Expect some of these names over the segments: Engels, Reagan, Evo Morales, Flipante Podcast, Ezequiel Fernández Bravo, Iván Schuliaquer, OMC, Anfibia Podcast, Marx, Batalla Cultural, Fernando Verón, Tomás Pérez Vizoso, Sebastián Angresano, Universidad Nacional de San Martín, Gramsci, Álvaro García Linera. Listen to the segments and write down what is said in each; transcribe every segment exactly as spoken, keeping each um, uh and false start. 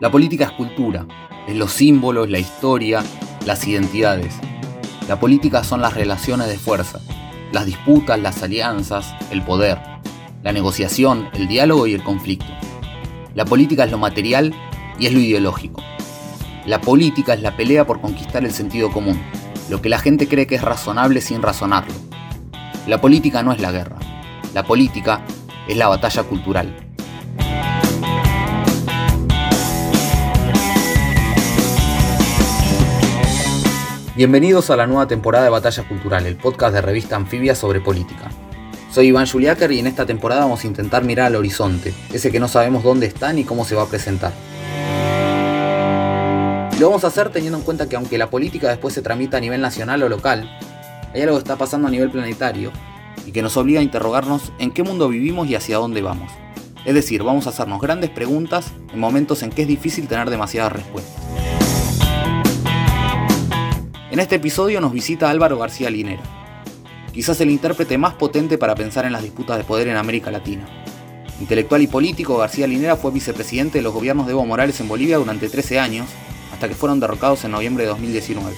La política es cultura, es los símbolos, la historia, las identidades. La política son las relaciones de fuerza, las disputas, las alianzas, el poder, la negociación, el diálogo y el conflicto. La política es lo material y es lo ideológico. La política es la pelea por conquistar el sentido común, lo que la gente cree que es razonable sin razonarlo. La política no es la guerra, la política es la batalla cultural. Bienvenidos a la nueva temporada de Batalla Cultural, el podcast de revista Anfibia sobre política. Soy Iván Schuliaquer y en esta temporada vamos a intentar mirar al horizonte, ese que no sabemos dónde está ni cómo se va a presentar. Lo vamos a hacer teniendo en cuenta que aunque la política después se tramita a nivel nacional o local, hay algo que está pasando a nivel planetario y que nos obliga a interrogarnos en qué mundo vivimos y hacia dónde vamos. Es decir, vamos a hacernos grandes preguntas en momentos en que es difícil tener demasiadas respuestas. En este episodio nos visita Álvaro García Linera, quizás el intérprete más potente para pensar en las disputas de poder en América Latina. Intelectual y político, García Linera fue vicepresidente de los gobiernos de Evo Morales en Bolivia durante trece años, hasta que fueron derrocados en noviembre de dos mil diecinueve.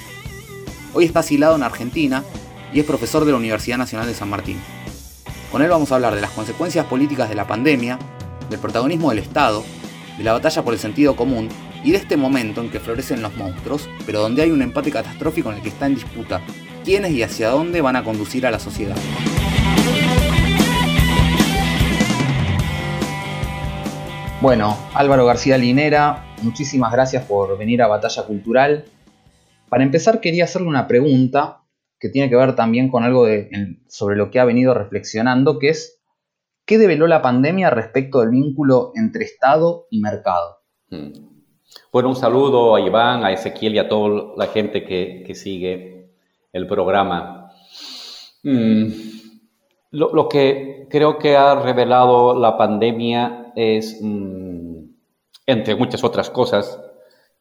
Hoy está asilado en Argentina y es profesor de la Universidad Nacional de San Martín. Con él vamos a hablar de las consecuencias políticas de la pandemia, del protagonismo del Estado, de la batalla por el sentido común, y de este momento en que florecen los monstruos, pero donde hay un empate catastrófico en el que está en disputa quiénes y hacia dónde van a conducir a la sociedad. Bueno, Álvaro García Linera, muchísimas gracias por venir a Batalla Cultural. Para empezar quería hacerle una pregunta que tiene que ver también con algo de, sobre lo que ha venido reflexionando, que es ¿qué develó la pandemia respecto del vínculo entre Estado y mercado? Hmm. Bueno, un saludo a Iván, a Ezequiel y a toda la gente que, que sigue el programa. Mm. Lo, lo que creo que ha revelado la pandemia es, mm, entre muchas otras cosas,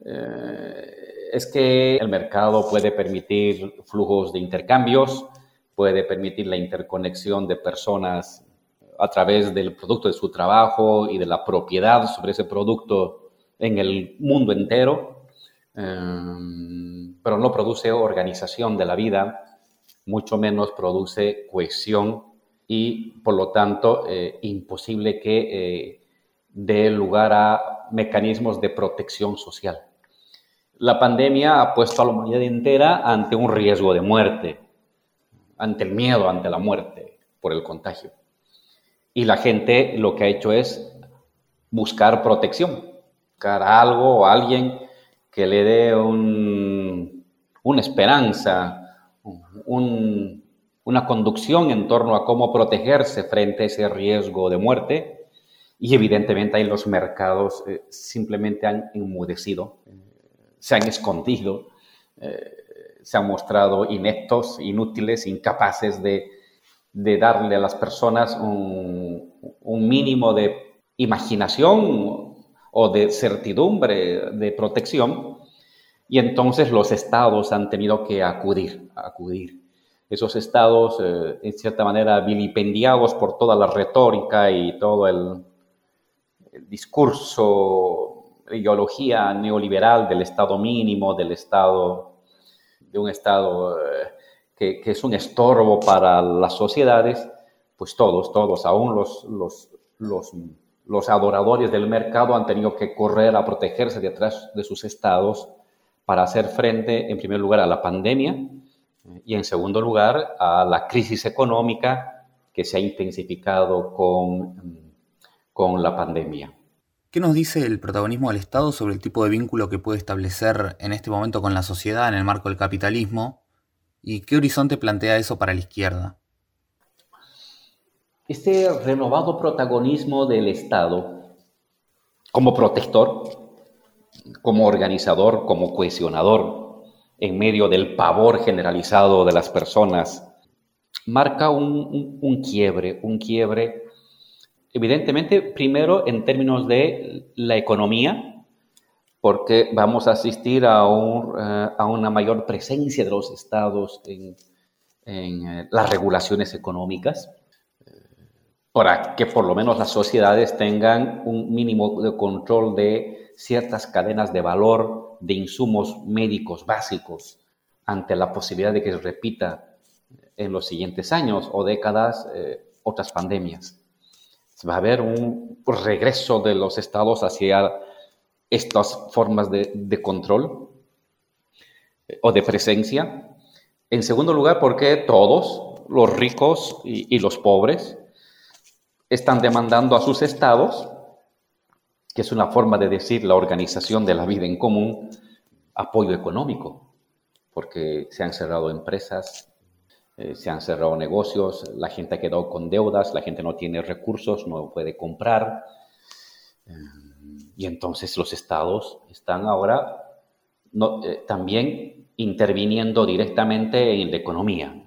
eh, es que el mercado puede permitir flujos de intercambios, puede permitir la interconexión de personas a través del producto de su trabajo y de la propiedad sobre ese producto en el mundo entero, eh, pero no produce organización de la vida, mucho menos produce cohesión y, por lo tanto, eh, imposible que eh, dé lugar a mecanismos de protección social. La pandemia ha puesto a la humanidad entera ante un riesgo de muerte, ante el miedo, ante la muerte por el contagio. Y la gente lo que ha hecho es buscar protección. A algo o a alguien que le dé un, una esperanza, un, una conducción en torno a cómo protegerse frente a ese riesgo de muerte. Y evidentemente ahí los mercados eh, simplemente han enmudecido, se han escondido, eh, se han mostrado ineptos, inútiles, incapaces de, de darle a las personas un, un mínimo de imaginación o de certidumbre, de protección, y entonces los estados han tenido que acudir, acudir. Esos estados, eh, en cierta manera, vilipendiados por toda la retórica y todo el, el discurso, ideología neoliberal del estado mínimo, del estado, de un estado eh, que, que es un estorbo para las sociedades, pues todos, todos, aún los... los, los Los adoradores del mercado han tenido que correr a protegerse detrás de sus estados para hacer frente, en primer lugar, a la pandemia y, en segundo lugar, a la crisis económica que se ha intensificado con, con la pandemia. ¿Qué nos dice el protagonismo del Estado sobre el tipo de vínculo que puede establecer en este momento con la sociedad en el marco del capitalismo? ¿Y qué horizonte plantea eso para la izquierda? Este renovado protagonismo del Estado como protector, como organizador, como cohesionador, en medio del pavor generalizado de las personas, marca un, un, un quiebre, un quiebre, evidentemente, primero en términos de la economía, porque vamos a asistir a, un, a una mayor presencia de los Estados en en eh, las regulaciones económicas, para que por lo menos las sociedades tengan un mínimo de control de ciertas cadenas de valor de insumos médicos básicos ante la posibilidad de que se repita en los siguientes años o décadas eh, otras pandemias. Va a haber un regreso de los estados hacia estas formas de, de control eh, o de presencia. En segundo lugar, porque todos, los ricos y, y los pobres, están demandando a sus estados, que es una forma de decir la organización de la vida en común, apoyo económico, porque se han cerrado empresas, eh, se han cerrado negocios, la gente ha quedado con deudas, la gente no tiene recursos, no puede comprar, eh, y entonces los estados están ahora no, eh, también interviniendo directamente en la economía,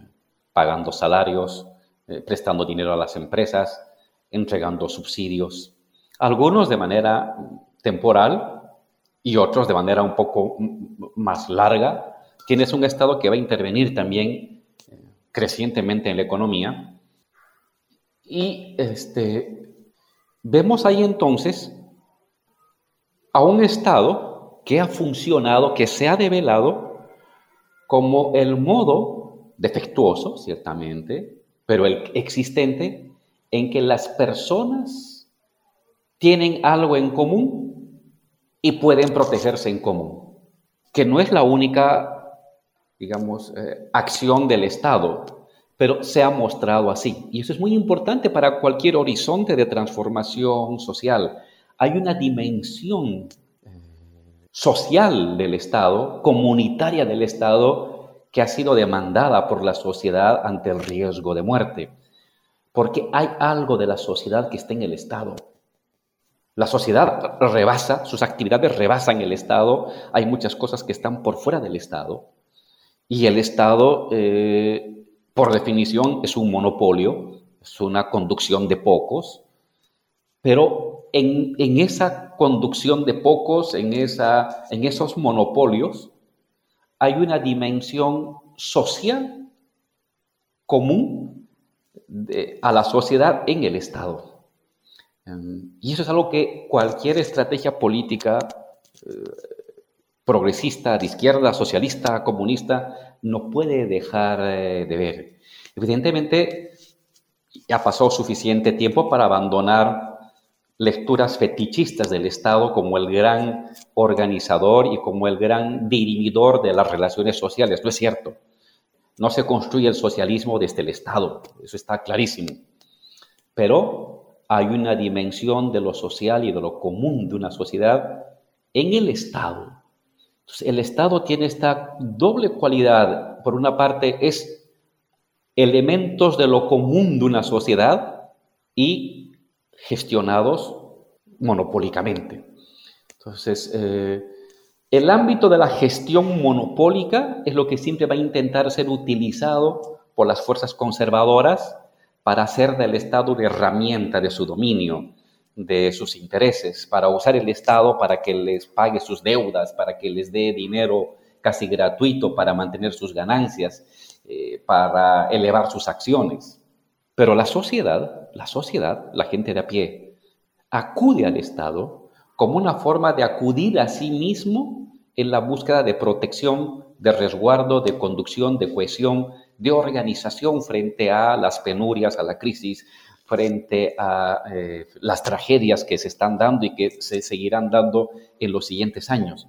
pagando salarios, eh, prestando dinero a las empresas, entregando subsidios, algunos de manera temporal y otros de manera un poco más larga. Tienes un Estado que va a intervenir también crecientemente en la economía. Y este, vemos ahí entonces a un Estado que ha funcionado, que se ha develado como el modo defectuoso, ciertamente, pero el existente, en que las personas tienen algo en común y pueden protegerse en común, que no es la única, digamos, eh, acción del Estado, pero se ha mostrado así. Y eso es muy importante para cualquier horizonte de transformación social. Hay una dimensión social del Estado, comunitaria del Estado, que ha sido demandada por la sociedad ante el riesgo de muerte. Porque hay algo de la sociedad que está en el Estado. La sociedad rebasa, sus actividades rebasan el Estado, hay muchas cosas que están por fuera del Estado. Y el Estado, eh, por definición, es un monopolio, es una conducción de pocos. Pero en, en esa conducción de pocos, en, esa, en esos monopolios, hay una dimensión social común De, a la sociedad en el Estado. Um, y eso es algo que cualquier estrategia política eh, progresista, de izquierda, socialista, comunista, no puede dejar eh, de ver. Evidentemente, ya pasó suficiente tiempo para abandonar lecturas fetichistas del Estado como el gran organizador y como el gran dirimidor de las relaciones sociales. No es cierto. No se construye el socialismo desde el Estado, eso está clarísimo. Pero hay una dimensión de lo social y de lo común de una sociedad en el Estado. Entonces, el Estado tiene esta doble cualidad. Por una parte, es elementos de lo común de una sociedad y gestionados monopólicamente. Entonces, eh, el ámbito de la gestión monopólica es lo que siempre va a intentar ser utilizado por las fuerzas conservadoras para hacer del Estado una herramienta de su dominio, de sus intereses, para usar el Estado para que les pague sus deudas, para que les dé dinero casi gratuito para mantener sus ganancias, eh, para elevar sus acciones. Pero la sociedad, la sociedad, la gente de a pie, acude al Estado como una forma de acudir a sí mismo en la búsqueda de protección, de resguardo, de conducción, de cohesión, de organización frente a las penurias, a la crisis, frente a eh, las tragedias que se están dando y que se seguirán dando en los siguientes años.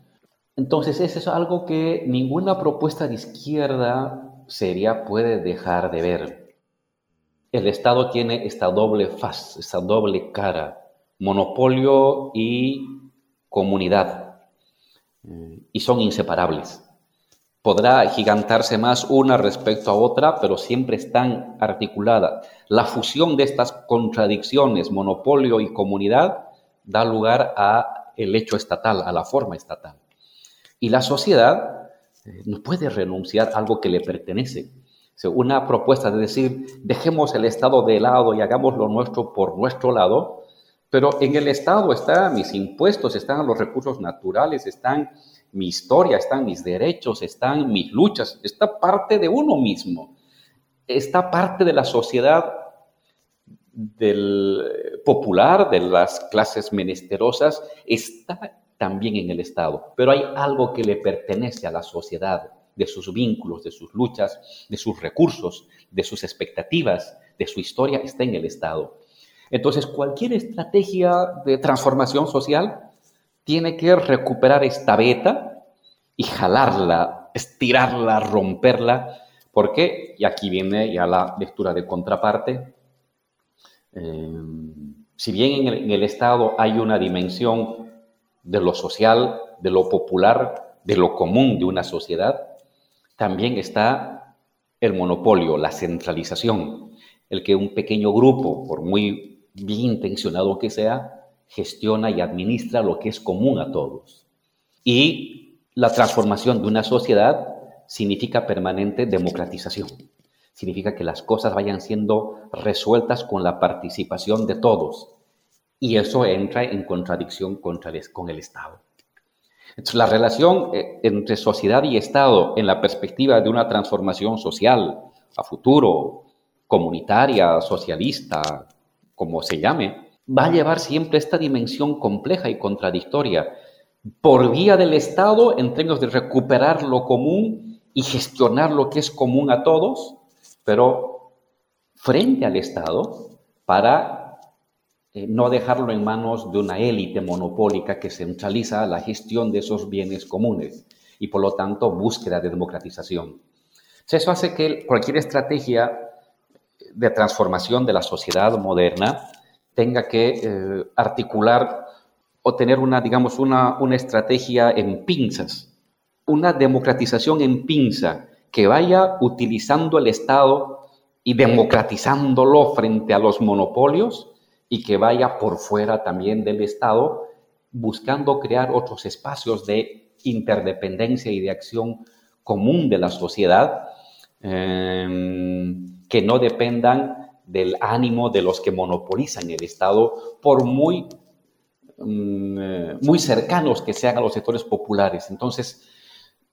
Entonces, eso es algo que ninguna propuesta de izquierda seria puede dejar de ver. El Estado tiene esta doble faz, esta doble cara, monopolio y comunidad. Y son inseparables. Podrá agigantarse más una respecto a otra, pero siempre están articuladas. La fusión de estas contradicciones, monopolio y comunidad, da lugar al hecho estatal, a la forma estatal. Y la sociedad no puede renunciar a algo que le pertenece. O sea, una propuesta de decir, dejemos el Estado de lado y hagamos lo nuestro por nuestro lado. Pero en el Estado están mis impuestos, están los recursos naturales, están mi historia, están mis derechos, están mis luchas, está parte de uno mismo. esta parte de la sociedad del popular, de las clases menesterosas, está también en el Estado, pero hay algo que le pertenece a la sociedad, de sus vínculos, de sus luchas, de sus recursos, de sus expectativas, de su historia, está en el Estado. Entonces, cualquier estrategia de transformación social tiene que recuperar esta veta y jalarla, estirarla, romperla, porque, y aquí viene ya la lectura de contraparte, eh, si bien en el, en el Estado hay una dimensión de lo social, de lo popular, de lo común de una sociedad, también está el monopolio, la centralización, el que un pequeño grupo, por muy bien intencionado que sea, gestiona y administra lo que es común a todos. Y la transformación de una sociedad significa permanente democratización. Significa que las cosas vayan siendo resueltas con la participación de todos. Y eso entra en contradicción con el Estado. Entonces, la relación entre sociedad y Estado en la perspectiva de una transformación social a futuro, comunitaria, socialista, como se llame, va a llevar siempre esta dimensión compleja y contradictoria por vía del Estado en términos de recuperar lo común y gestionar lo que es común a todos, pero frente al Estado para Eh, no dejarlo en manos de una élite monopólica que centraliza la gestión de esos bienes comunes y, por lo tanto, búsqueda de democratización. Entonces, eso hace que cualquier estrategia de transformación de la sociedad moderna tenga que eh, articular o tener una, digamos, una, una estrategia en pinzas, una democratización en pinza que vaya utilizando el Estado y democratizándolo frente a los monopolios, y que vaya por fuera también del Estado, buscando crear otros espacios de interdependencia y de acción común de la sociedad eh, que no dependan del ánimo de los que monopolizan el Estado, por muy, mm, muy cercanos que sean a los sectores populares. Entonces,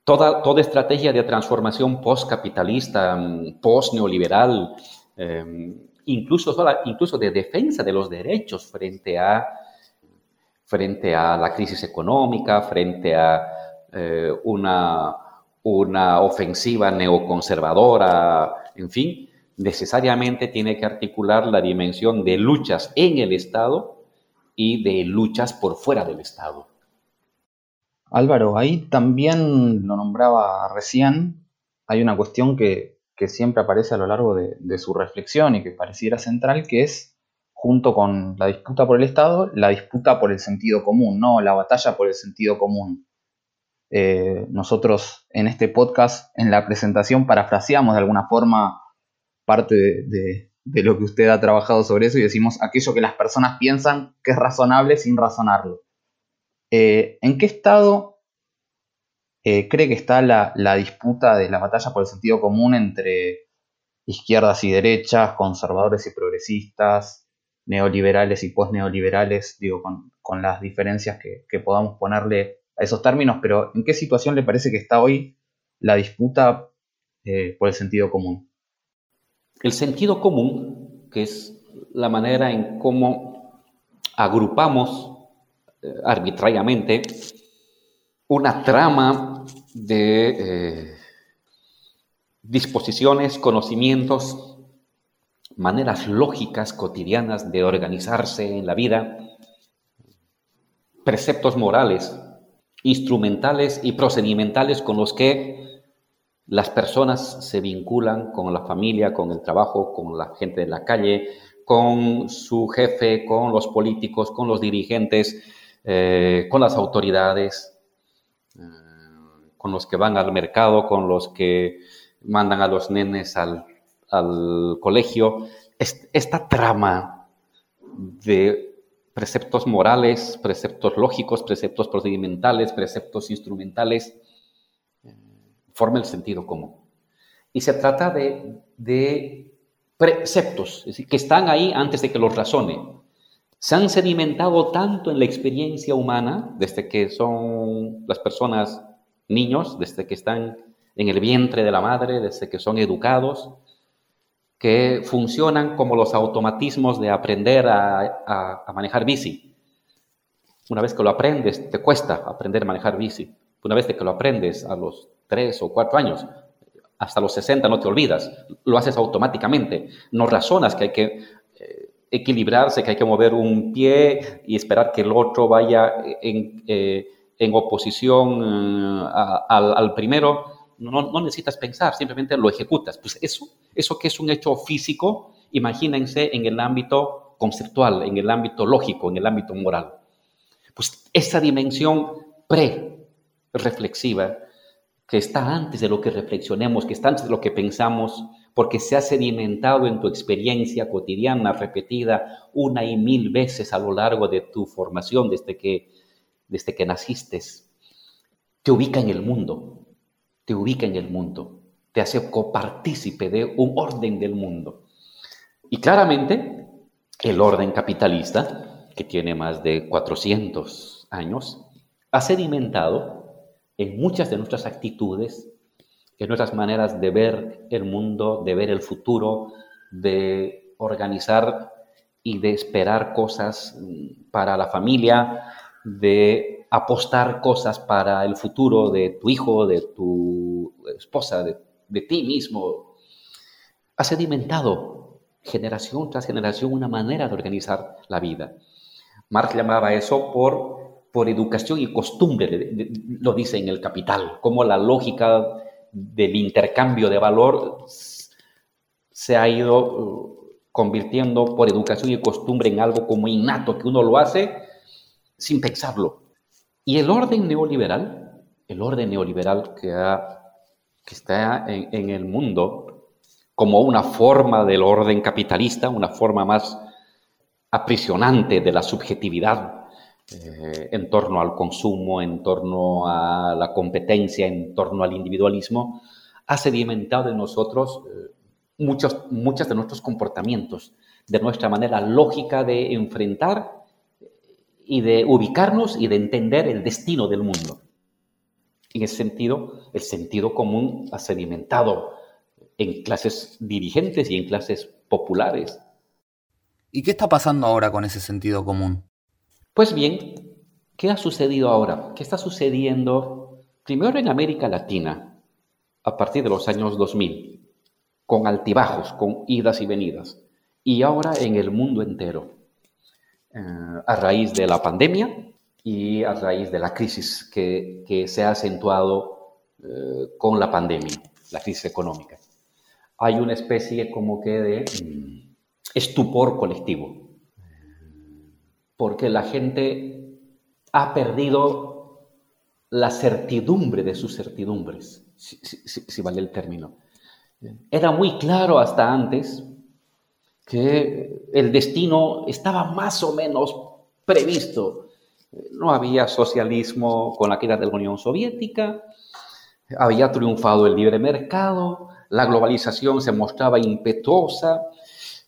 toda, toda estrategia de transformación postcapitalista, postneoliberal, eh, Incluso, incluso de defensa de los derechos frente a, frente a la crisis económica, frente a eh, una, una ofensiva neoconservadora, en fin, necesariamente tiene que articular la dimensión de luchas en el Estado y de luchas por fuera del Estado. Álvaro, ahí también lo nombraba recién, hay una cuestión que... que siempre aparece a lo largo de, de su reflexión y que pareciera central, que es, junto con la disputa por el Estado, la disputa por el sentido común, ¿no? La batalla por el sentido común. Eh, nosotros en este podcast, en la presentación, parafraseamos de alguna forma parte de, de, de lo que usted ha trabajado sobre eso y decimos aquello que las personas piensan que es razonable sin razonarlo. Eh, ¿En qué estado... Eh, cree que está la, la disputa de la batalla por el sentido común entre izquierdas y derechas, conservadores y progresistas, neoliberales y posneoliberales, digo, con, con las diferencias que, que podamos ponerle a esos términos, pero ¿en qué situación le parece que está hoy la disputa eh, por el sentido común? El sentido común, que es la manera en cómo agrupamos eh, arbitrariamente una trama de eh, disposiciones, conocimientos, maneras lógicas cotidianas de organizarse en la vida, preceptos morales, instrumentales y procedimentales con los que las personas se vinculan con la familia, con el trabajo, con la gente de la calle, con su jefe, con los políticos, con los dirigentes, eh, con las autoridades, con los que van al mercado, con los que mandan a los nenes al, al colegio. Esta trama de preceptos morales, preceptos lógicos, preceptos procedimentales, preceptos instrumentales, forma el sentido común. Y se trata de, de preceptos, es decir, que están ahí antes de que los razone. Se han sedimentado tanto en la experiencia humana, desde que son las personas niños, desde que están en el vientre de la madre, desde que son educados, que funcionan como los automatismos de aprender a, a, a manejar bici. Una vez que lo aprendes, te cuesta aprender a manejar bici. Una vez que lo aprendes a los tres o cuatro años, hasta los sesenta no te olvidas, lo haces automáticamente. No razonas que hay que eh, equilibrarse, que hay que mover un pie y esperar que el otro vaya en, eh, en oposición eh, a, al, al primero. No, no necesitas pensar, simplemente lo ejecutas. Pues eso, eso que es un hecho físico, imagínense en el ámbito conceptual, en el ámbito lógico, en el ámbito moral. Pues esa dimensión pre-reflexiva que está antes de lo que reflexionemos, que está antes de lo que pensamos, porque se ha sedimentado en tu experiencia cotidiana, repetida una y mil veces a lo largo de tu formación, desde que, desde que naciste, te ubica en el mundo. te ubica en el mundo, te hace copartícipe de un orden del mundo. Y claramente, el orden capitalista, que tiene más de cuatrocientos años, ha sedimentado en muchas de nuestras actitudes, en nuestras maneras de ver el mundo, de ver el futuro, de organizar y de esperar cosas para la familia, de apostar cosas para el futuro de tu hijo, de tu esposa, de, de ti mismo. Ha sedimentado generación tras generación una manera de organizar la vida. Marx llamaba eso por, por educación y costumbre, de, de, lo dice en El Capital, cómo la lógica del intercambio de valor se ha ido convirtiendo por educación y costumbre en algo como innato, que uno lo hace sin pensarlo. Y el orden neoliberal, el orden neoliberal que, ha, que está en, en el mundo como una forma del orden capitalista, una forma más aprisionante de la subjetividad eh, en torno al consumo, en torno a la competencia, en torno al individualismo, ha sedimentado en nosotros eh, muchos, muchos de nuestros comportamientos, de nuestra manera lógica de enfrentar y de ubicarnos y de entender el destino del mundo. En ese sentido, el sentido común ha sedimentado en clases dirigentes y en clases populares. ¿Y qué está pasando ahora con ese sentido común? Pues bien, ¿qué ha sucedido ahora? ¿Qué está sucediendo primero en América Latina a partir de los años dos mil, con altibajos, con idas y venidas, y ahora en el mundo entero? Uh, a raíz de la pandemia y a raíz de la crisis que, que se ha acentuado uh, con la pandemia, la crisis económica. Hay una especie como que de um, estupor colectivo, porque la gente ha perdido la certidumbre de sus certidumbres, si, si, si vale el término. Era muy claro hasta antes que el destino estaba más o menos previsto. No había socialismo con la caída de la Unión Soviética, había triunfado el libre mercado, la globalización se mostraba impetuosa,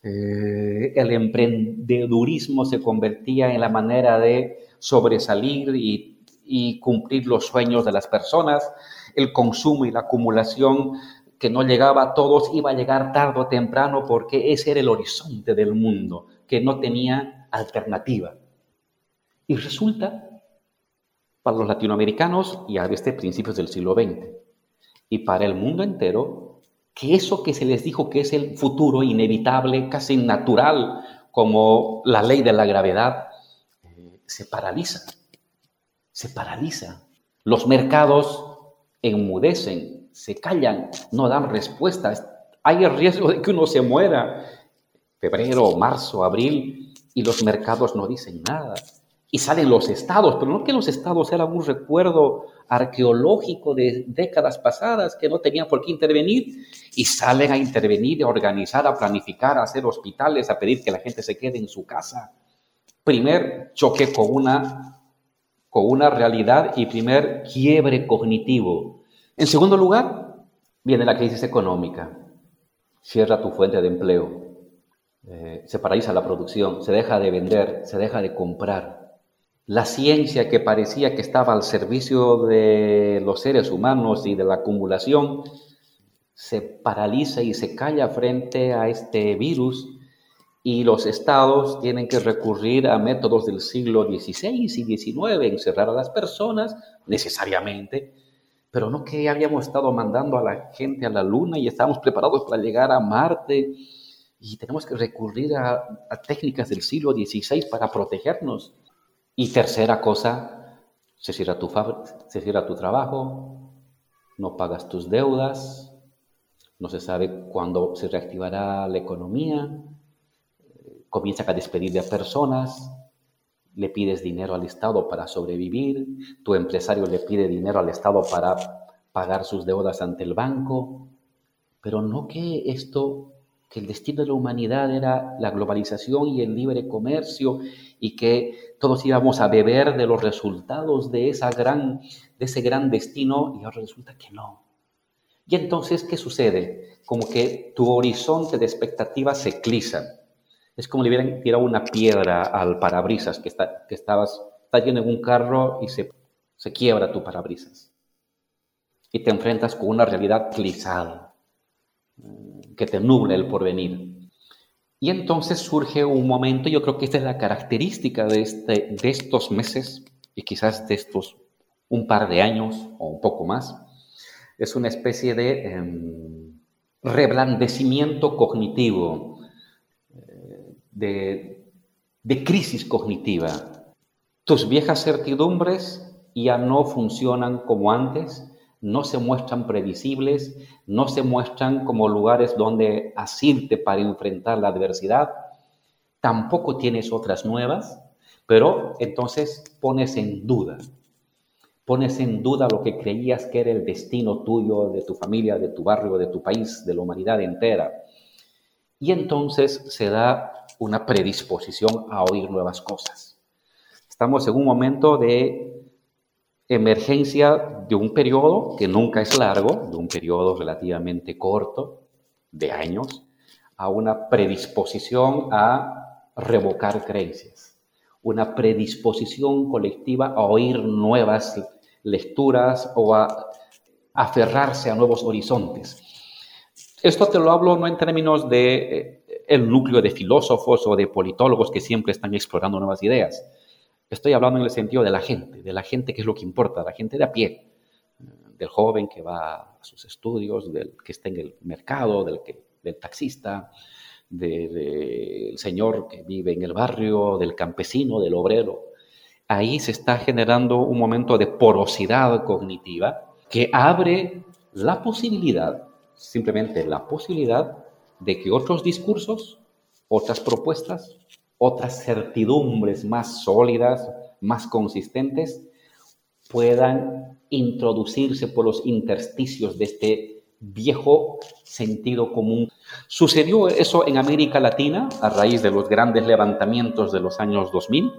eh, el emprendedurismo se convertía en la manera de sobresalir y, y cumplir los sueños de las personas, el consumo y la acumulación que no llegaba a todos, iba a llegar tarde o temprano porque ese era el horizonte del mundo, que no tenía alternativa. Y resulta, para los latinoamericanos y a veces principios del siglo veinte, y para el mundo entero, que eso que se les dijo que es el futuro inevitable, casi natural, como la ley de la gravedad, se paraliza, se paraliza. Los mercados enmudecen, se callan, no dan respuestas. Hay el riesgo de que uno se muera. Febrero, marzo, abril, y los mercados no dicen nada. Y salen los estados, pero no que los estados eran un recuerdo arqueológico de décadas pasadas que no tenían por qué intervenir, y salen a intervenir, a organizar, a planificar, a hacer hospitales, a pedir que la gente se quede en su casa. Primer choque con una, con una realidad y primer quiebre cognitivo. En segundo lugar, viene la crisis económica. Cierra tu fuente de empleo, eh, se paraliza la producción, se deja de vender, se deja de comprar. La ciencia que parecía que estaba al servicio de los seres humanos y de la acumulación se paraliza y se calla frente a este virus, y los estados tienen que recurrir a métodos del siglo dieciséis y diecinueve, encerrar a las personas necesariamente, pero no que habíamos estado mandando a la gente a la luna y estábamos preparados para llegar a Marte, y tenemos que recurrir a, a técnicas del siglo dieciséis para protegernos. Y tercera cosa, se cierra tu, se cierra tu trabajo, no pagas tus deudas, no se sabe cuándo se reactivará la economía, comienzas a despedir a personas, le pides dinero al Estado para sobrevivir, tu empresario le pide dinero al Estado para pagar sus deudas ante el banco, pero no que esto, que el destino de la humanidad era la globalización y el libre comercio, y que todos íbamos a beber de los resultados de, esa gran, de ese gran destino, y ahora resulta que no. Y entonces, ¿qué sucede? Como que tu horizonte de expectativas se eclipsa. Es como le hubieran tirado una piedra al parabrisas que, está, que estabas, estás yendo en un carro y se, se quiebra tu parabrisas. Y te enfrentas con una realidad clizada, que te nubla el porvenir. Y entonces surge un momento, yo creo que esta es la característica de, este, de estos meses, y quizás de estos un par de años o un poco más, es una especie de eh, reblandecimiento cognitivo, De, de crisis cognitiva. Tus viejas certidumbres ya no funcionan como antes, no se muestran previsibles, no se muestran como lugares donde asirte para enfrentar la adversidad. Tampoco tienes otras nuevas, pero entonces pones en duda. Pones en duda lo que creías que era el destino tuyo, de tu familia, de tu barrio, de tu país, de la humanidad entera. Y entonces se da una predisposición a oír nuevas cosas. Estamos en un momento de emergencia de un periodo que nunca es largo, de un periodo relativamente corto, de años, a una predisposición a revocar creencias, una predisposición colectiva a oír nuevas lecturas o a aferrarse a nuevos horizontes. Esto te lo hablo no en términos de el núcleo de filósofos o de politólogos que siempre están explorando nuevas ideas. Estoy hablando en el sentido de la gente, de la gente que es lo que importa, la gente de a pie, del joven que va a sus estudios, del que está en el mercado, del, que, del taxista, del, del señor que vive en el barrio, del campesino, del obrero. Ahí se está generando un momento de porosidad cognitiva que abre la posibilidad simplemente la posibilidad de que otros discursos, otras propuestas, otras certidumbres más sólidas, más consistentes, puedan introducirse por los intersticios de este viejo sentido común. Sucedió eso en América Latina a raíz de los grandes levantamientos de los años dos mil,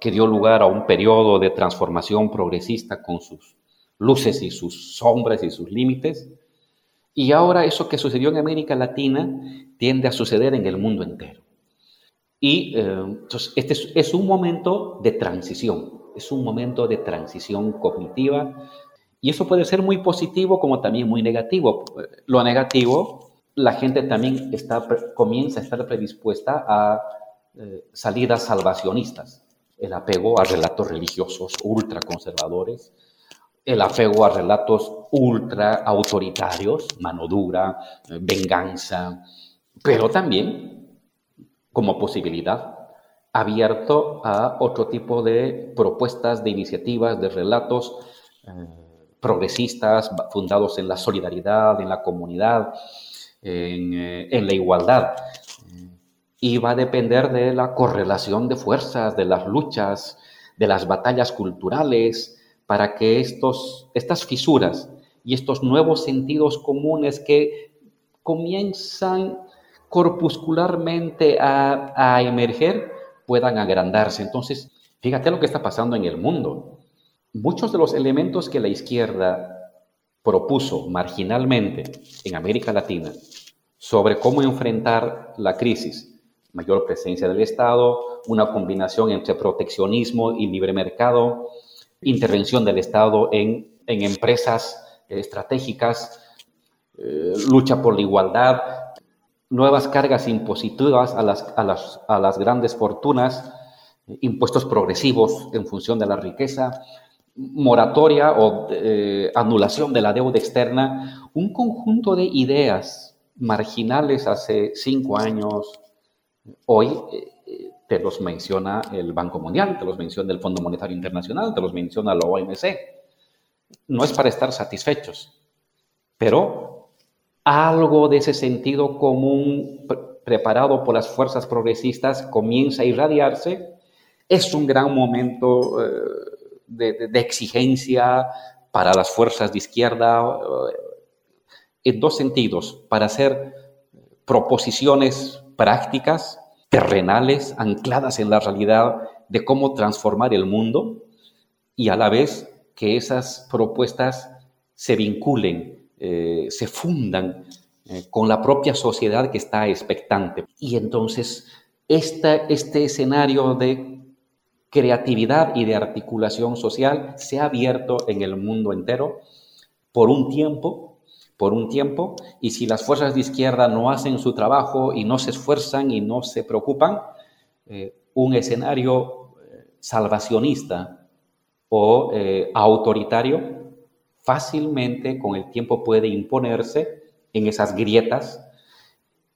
que dio lugar a un periodo de transformación progresista con sus luces y sus sombras y sus límites. Y ahora eso que sucedió en América Latina tiende a suceder en el mundo entero. Y eh, entonces este es, es un momento de transición, es un momento de transición cognitiva. Y eso puede ser muy positivo como también muy negativo. Lo negativo, la gente también está, comienza a estar predispuesta a eh, salidas salvacionistas. El apego a relatos religiosos ultraconservadores, el apego a relatos ultra autoritarios, mano dura, venganza, pero también como posibilidad abierto a otro tipo de propuestas, de iniciativas, de relatos eh, progresistas fundados en la solidaridad, en la comunidad, en, eh, en la igualdad. Y va a depender de la correlación de fuerzas, de las luchas, de las batallas culturales, para que estos, estas fisuras y estos nuevos sentidos comunes que comienzan corpuscularmente a, a emerger puedan agrandarse. Entonces, fíjate lo que está pasando en el mundo. Muchos de los elementos que la izquierda propuso marginalmente en América Latina sobre cómo enfrentar la crisis, mayor presencia del Estado, una combinación entre proteccionismo y libre mercado, intervención del Estado en, en empresas estratégicas, eh, lucha por la igualdad, nuevas cargas impositivas a las, a las, a las grandes fortunas, impuestos progresivos en función de la riqueza, moratoria o eh, anulación de la deuda externa, un conjunto de ideas marginales hace cinco años, hoy eh, te los menciona el Banco Mundial, te los menciona el Fondo Monetario Internacional, te los menciona la O M C. No es para estar satisfechos, pero algo de ese sentido común pre- preparado por las fuerzas progresistas comienza a irradiarse. Es un gran momento eh, De, de, de exigencia para las fuerzas de izquierda, en dos sentidos, para hacer proposiciones prácticas, terrenales, ancladas en la realidad de cómo transformar el mundo, y a la vez que esas propuestas se vinculen, eh, se fundan eh, con la propia sociedad que está expectante. Y entonces esta, este escenario de creatividad y de articulación social se ha abierto en el mundo entero por un tiempo, por un tiempo, y si las fuerzas de izquierda no hacen su trabajo y no se esfuerzan y no se preocupan, eh, un escenario salvacionista o eh, autoritario fácilmente con el tiempo puede imponerse en esas grietas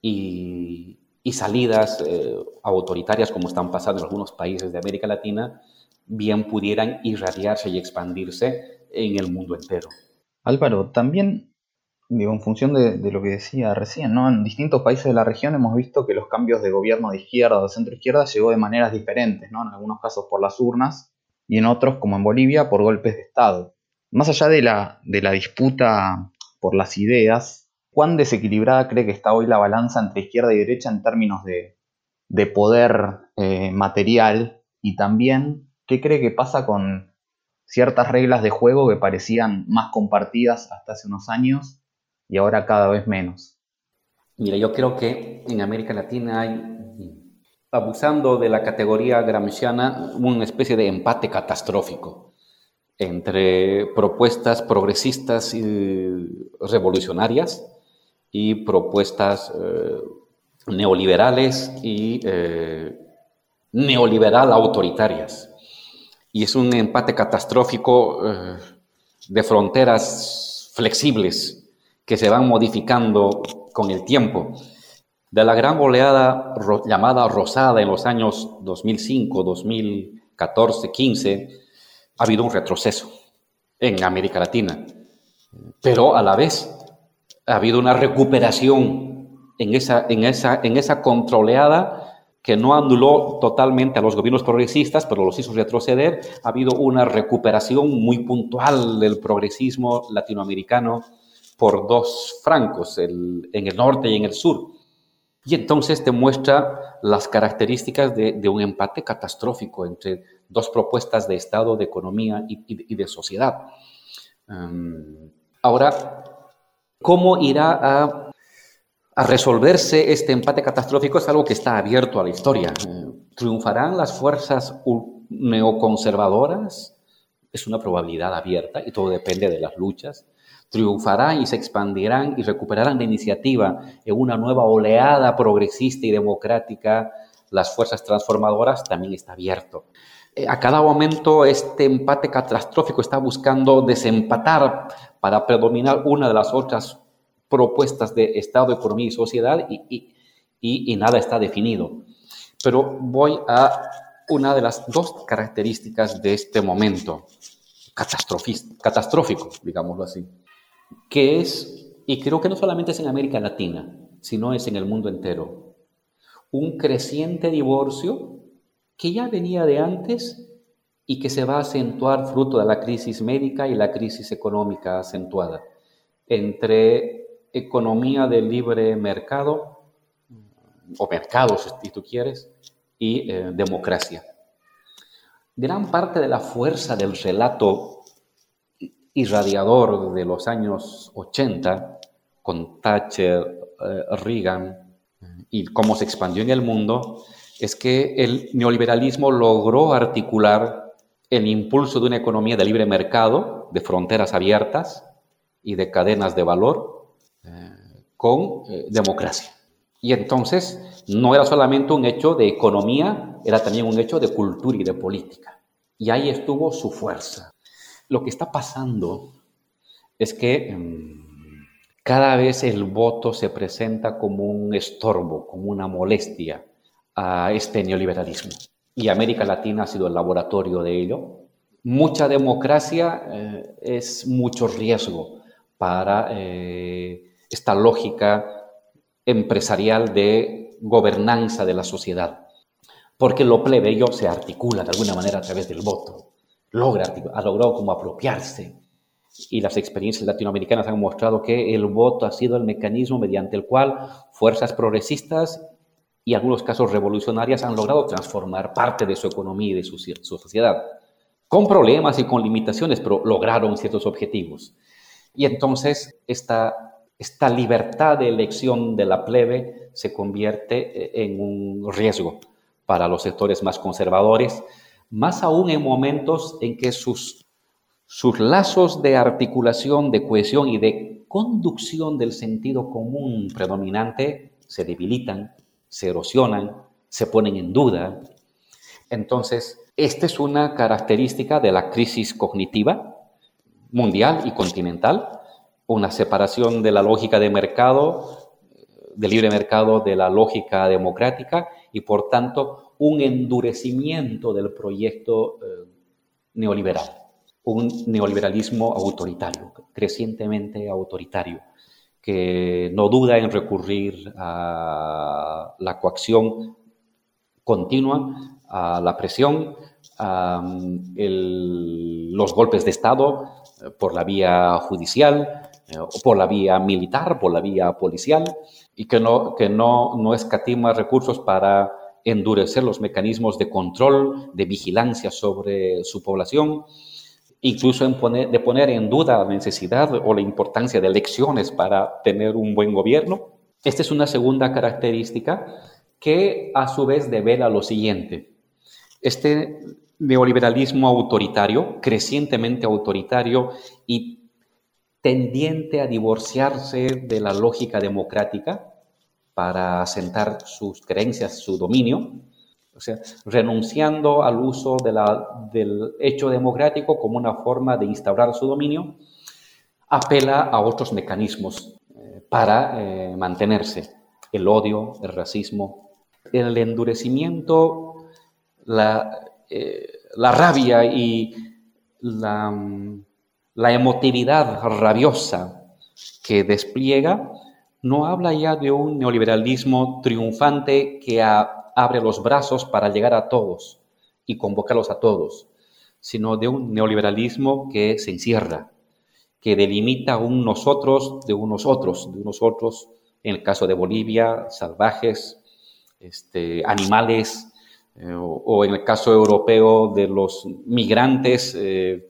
y y salidas eh, autoritarias, como están pasando en algunos países de América Latina, bien pudieran irradiarse y expandirse en el mundo entero. Álvaro, también, digo, en función de, de lo que decía recién, ¿no? En distintos países de la región hemos visto que los cambios de gobierno de izquierda o de centro-izquierda llegó de maneras diferentes, ¿no? En algunos casos por las urnas y en otros, como en Bolivia, por golpes de Estado. Más allá de la, de la disputa por las ideas, ¿cuán desequilibrada cree que está hoy la balanza entre izquierda y derecha en términos de, de poder eh, material? Y también, ¿qué cree que pasa con ciertas reglas de juego que parecían más compartidas hasta hace unos años y ahora cada vez menos? Mira, yo creo que en América Latina hay, abusando de la categoría gramsciana, una especie de empate catastrófico entre propuestas progresistas y revolucionarias y propuestas eh, neoliberales y eh, neoliberal autoritarias. Y es un empate catastrófico eh, de fronteras flexibles que se van modificando con el tiempo. De la gran oleada ro- llamada Rosada en los años dos mil cinco, dos mil catorce, quince, ha habido un retroceso en América Latina, pero a la vez ha habido una recuperación en esa, en esa, en esa controleada que no anuló totalmente a los gobiernos progresistas, pero los hizo retroceder. Ha habido una recuperación muy puntual del progresismo latinoamericano por dos francos, el, en el norte y en el sur. Y entonces te muestra las características de, de un empate catastrófico entre dos propuestas de Estado, de economía y, y, y de sociedad. Um, ahora, ¿cómo irá a, a resolverse este empate catastrófico? Es algo que está abierto a la historia. ¿Triunfarán las fuerzas neoconservadoras? Es una probabilidad abierta y todo depende de las luchas. Triunfarán y se expandirán y recuperarán la iniciativa en una nueva oleada progresista y democrática. Las fuerzas transformadoras también está abierto. A cada momento este empate catastrófico está buscando desempatar para predominar una de las otras propuestas de Estado, economía y sociedad y, y, y, y nada está definido. Pero voy a una de las dos características de este momento catastrófico, digámoslo así, que es, y creo que no solamente es en América Latina, sino es en el mundo entero, un creciente divorcio que ya venía de antes y que se va a acentuar fruto de la crisis médica y la crisis económica acentuada entre economía de libre mercado, o mercados si tú quieres, y eh, democracia. Gran parte de la fuerza del relato irradiador de los años ochenta, con Thatcher, eh, Reagan, y cómo se expandió en el mundo, es que el neoliberalismo logró articular el impulso de una economía de libre mercado, de fronteras abiertas y de cadenas de valor, con eh, democracia. Y entonces no era solamente un hecho de economía, era también un hecho de cultura y de política. Y ahí estuvo su fuerza. Lo que está pasando es que mmm, cada vez el voto se presenta como un estorbo, como una molestia a este neoliberalismo. Y América Latina ha sido el laboratorio de ello. Mucha democracia eh, es mucho riesgo para eh, esta lógica empresarial de gobernanza de la sociedad, porque lo plebeyo se articula de alguna manera a través del voto, logra, ha logrado como apropiarse, y las experiencias latinoamericanas han mostrado que el voto ha sido el mecanismo mediante el cual fuerzas progresistas y en algunos casos revolucionarias han logrado transformar parte de su economía y de su, su sociedad, con problemas y con limitaciones, pero lograron ciertos objetivos. Y entonces esta Esta libertad de elección de la plebe se convierte en un riesgo para los sectores más conservadores, más aún en momentos en que sus, sus lazos de articulación, de cohesión y de conducción del sentido común predominante se debilitan, se erosionan, se ponen en duda. Entonces, esta es una característica de la crisis cognitiva mundial y continental, una separación de la lógica de mercado, de libre mercado, de la lógica democrática y, por tanto, un endurecimiento del proyecto eh, neoliberal, un neoliberalismo autoritario, crecientemente autoritario, que no duda en recurrir a la coacción continua, a la presión, a el, los golpes de Estado por la vía judicial, por la vía militar, por la vía policial, y que no, que no, no escatima recursos para endurecer los mecanismos de control, de vigilancia sobre su población, incluso en poner, de poner en duda la necesidad o la importancia de elecciones para tener un buen gobierno. Esta es una segunda característica que a su vez devela lo siguiente. Este neoliberalismo autoritario, crecientemente autoritario y tendiente a divorciarse de la lógica democrática para asentar sus creencias, su dominio, o sea, renunciando al uso de la, del hecho democrático como una forma de instaurar su dominio, apela a otros mecanismos eh, para eh, mantenerse: el odio, el racismo, el endurecimiento, la, eh, la rabia y la... La emotividad rabiosa que despliega no habla ya de un neoliberalismo triunfante que a, abre los brazos para llegar a todos y convocarlos a todos, sino de un neoliberalismo que se encierra, que delimita un nosotros de unos otros, de unos otros, en el caso de Bolivia, salvajes, este, animales, eh, o, o en el caso europeo de los migrantes, eh,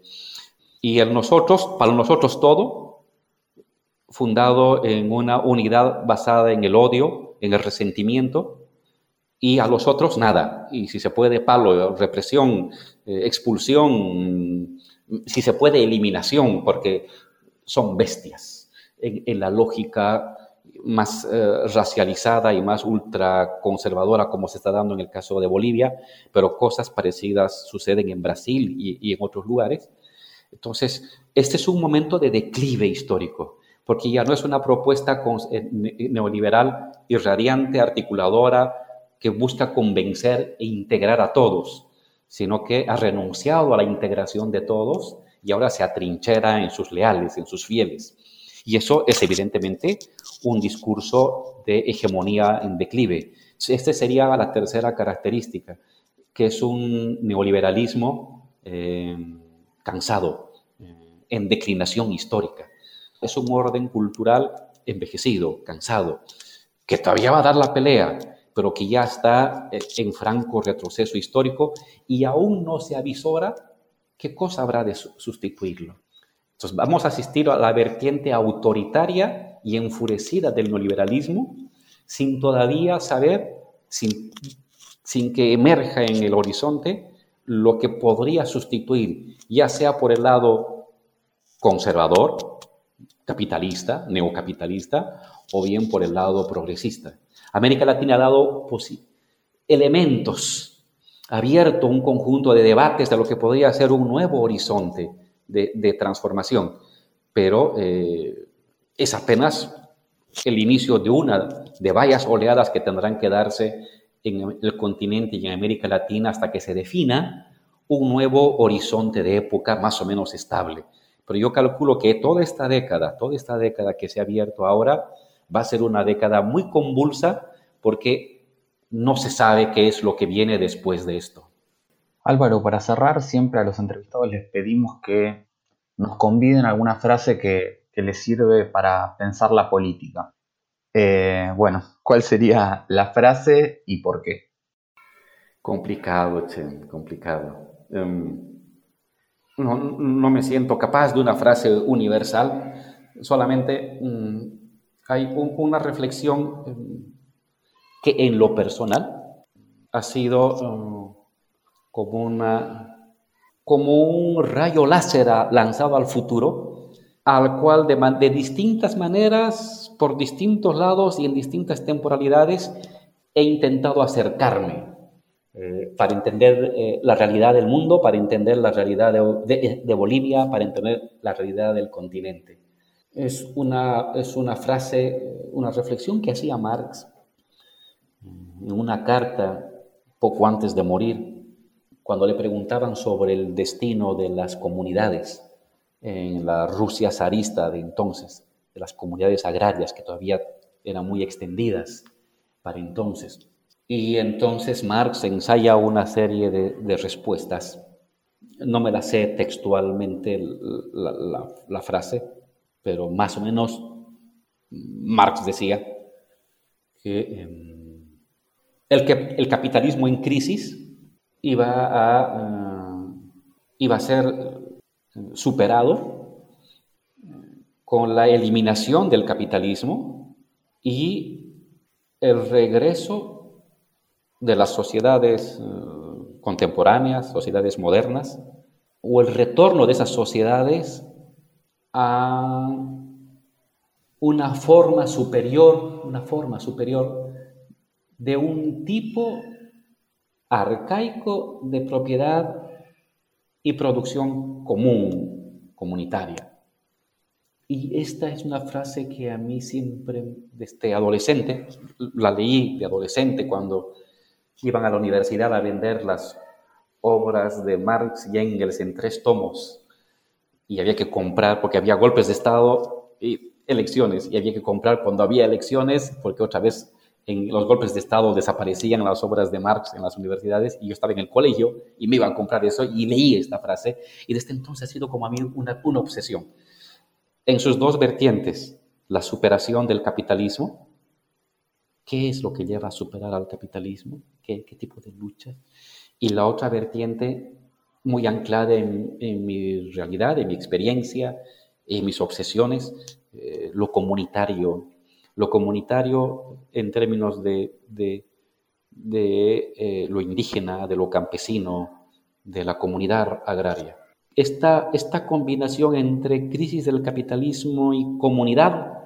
y el nosotros, para nosotros todo, fundado en una unidad basada en el odio, en el resentimiento, y a los otros nada. Y si se puede, palo, represión, eh, expulsión, si se puede, eliminación, porque son bestias en, en la lógica más eh, racializada y más ultraconservadora como se está dando en el caso de Bolivia, pero cosas parecidas suceden en Brasil y, y en otros lugares. Entonces, este es un momento de declive histórico, porque ya no es una propuesta neoliberal irradiante, articuladora, que busca convencer e integrar a todos, sino que ha renunciado a la integración de todos y ahora se atrinchera en sus leales, en sus fieles. Y eso es evidentemente un discurso de hegemonía en declive. Esta sería la tercera característica, que es un neoliberalismo eh, cansado, en declinación histórica. Es un orden cultural envejecido, cansado, que todavía va a dar la pelea, pero que ya está en franco retroceso histórico y aún no se avisora qué cosa habrá de sustituirlo. Entonces vamos a asistir a la vertiente autoritaria y enfurecida del neoliberalismo sin todavía saber, sin, sin que emerja en el horizonte lo que podría sustituir, ya sea por el lado conservador, capitalista, neocapitalista, o bien por el lado progresista. América Latina ha dado pues, elementos, ha abierto un conjunto de debates de lo que podría ser un nuevo horizonte de, de transformación, pero eh, es apenas el inicio de una de varias oleadas que tendrán que darse en el continente y en América Latina hasta que se defina un nuevo horizonte de época más o menos estable. Pero yo calculo que toda esta década, toda esta década que se ha abierto ahora, va a ser una década muy convulsa porque no se sabe qué es lo que viene después de esto. Álvaro, para cerrar, siempre a los entrevistados les pedimos que nos conviden alguna frase que, que les sirve para pensar la política. Eh, bueno, ¿cuál sería la frase y por qué? Complicado, Chen, complicado. Um, no, no me siento capaz de una frase universal, solamente um, hay un, una reflexión um, que en lo personal ha sido um, como, una, como un rayo láser lanzado al futuro, al cual de, de distintas maneras, por distintos lados y en distintas temporalidades he intentado acercarme eh, para entender eh, la realidad del mundo, para entender la realidad de, de, de Bolivia, para entender la realidad del continente. Es una, es una frase, una reflexión que hacía Marx en una carta poco antes de morir, cuando le preguntaban sobre el destino de las comunidades en la Rusia zarista de entonces, de las comunidades agrarias que todavía eran muy extendidas para entonces. Y entonces Marx ensaya una serie de, de respuestas. No me la sé textualmente la, la, la frase, pero más o menos Marx decía que eh, el, que, el capitalismo en crisis iba a, uh, iba a ser superado con la eliminación del capitalismo y el regreso de las sociedades contemporáneas, sociedades modernas, o el retorno de esas sociedades a una forma superior, una forma superior de un tipo arcaico de propiedad y producción común, comunitaria. Y esta es una frase que a mí siempre, desde adolescente, la leí de adolescente cuando iban a la universidad a vender las obras de Marx y Engels en tres tomos y había que comprar porque había golpes de Estado y elecciones y había que comprar cuando había elecciones porque otra vez en los golpes de Estado desaparecían las obras de Marx en las universidades y yo estaba en el colegio y me iba a comprar eso y leí esta frase y desde entonces ha sido como a mí una, una obsesión. En sus dos vertientes, la superación del capitalismo, ¿qué es lo que lleva a superar al capitalismo? ¿Qué, qué tipo de lucha? Y la otra vertiente muy anclada en, en mi realidad, en mi experiencia, en mis obsesiones, eh, lo comunitario, lo comunitario en términos de, de, de eh, lo indígena, de lo campesino, de la comunidad agraria. Esta, esta combinación entre crisis del capitalismo y comunidad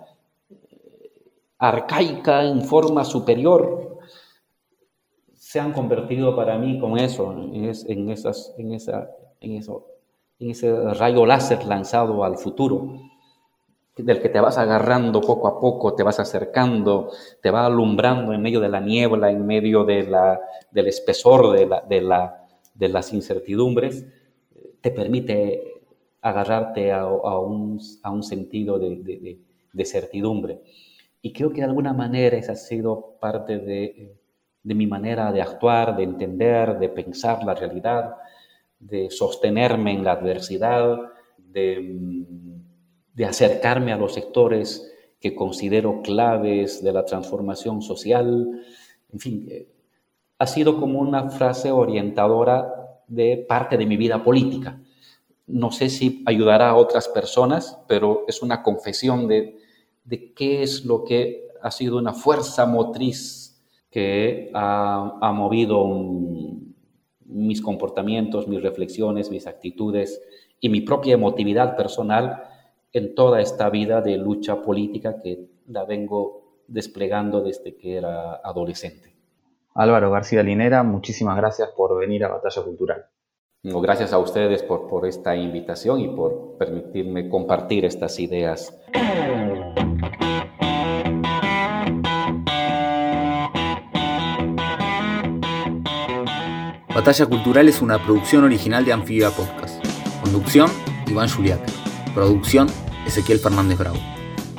arcaica en forma superior se han convertido para mí con eso, en, esas, en, esa, en, eso, en ese rayo láser lanzado al futuro, del que te vas agarrando poco a poco, te vas acercando, te va alumbrando en medio de la niebla, en medio de la, del espesor de, la, de, la, de las incertidumbres, te permite agarrarte a, a, un, a un sentido de, de, de, de certidumbre. Y creo que de alguna manera esa ha sido parte de, de mi manera de actuar, de entender, de pensar la realidad, de sostenerme en la adversidad, de... de acercarme a los sectores que considero claves de la transformación social. En fin, eh, ha sido como una frase orientadora de parte de mi vida política. No sé si ayudará a otras personas, pero es una confesión de, de qué es lo que ha sido una fuerza motriz que ha, ha movido un, mis comportamientos, mis reflexiones, mis actitudes y mi propia emotividad personal en toda esta vida de lucha política que la vengo desplegando desde que era adolescente. Álvaro García Linera, muchísimas gracias por venir a Batalla Cultural. No, gracias a ustedes por, por esta invitación y por permitirme compartir estas ideas. Batalla Cultural es una producción original de Anfibia Podcast. Conducción, Iván Schuliaquer. Producción, Ezequiel Fernández Bravo.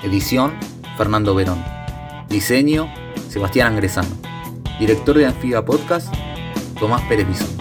Edición, Fernando Verón. Diseño, Sebastián Angresano. Director de Anfibia Podcast, Tomás Pérez Vizoso.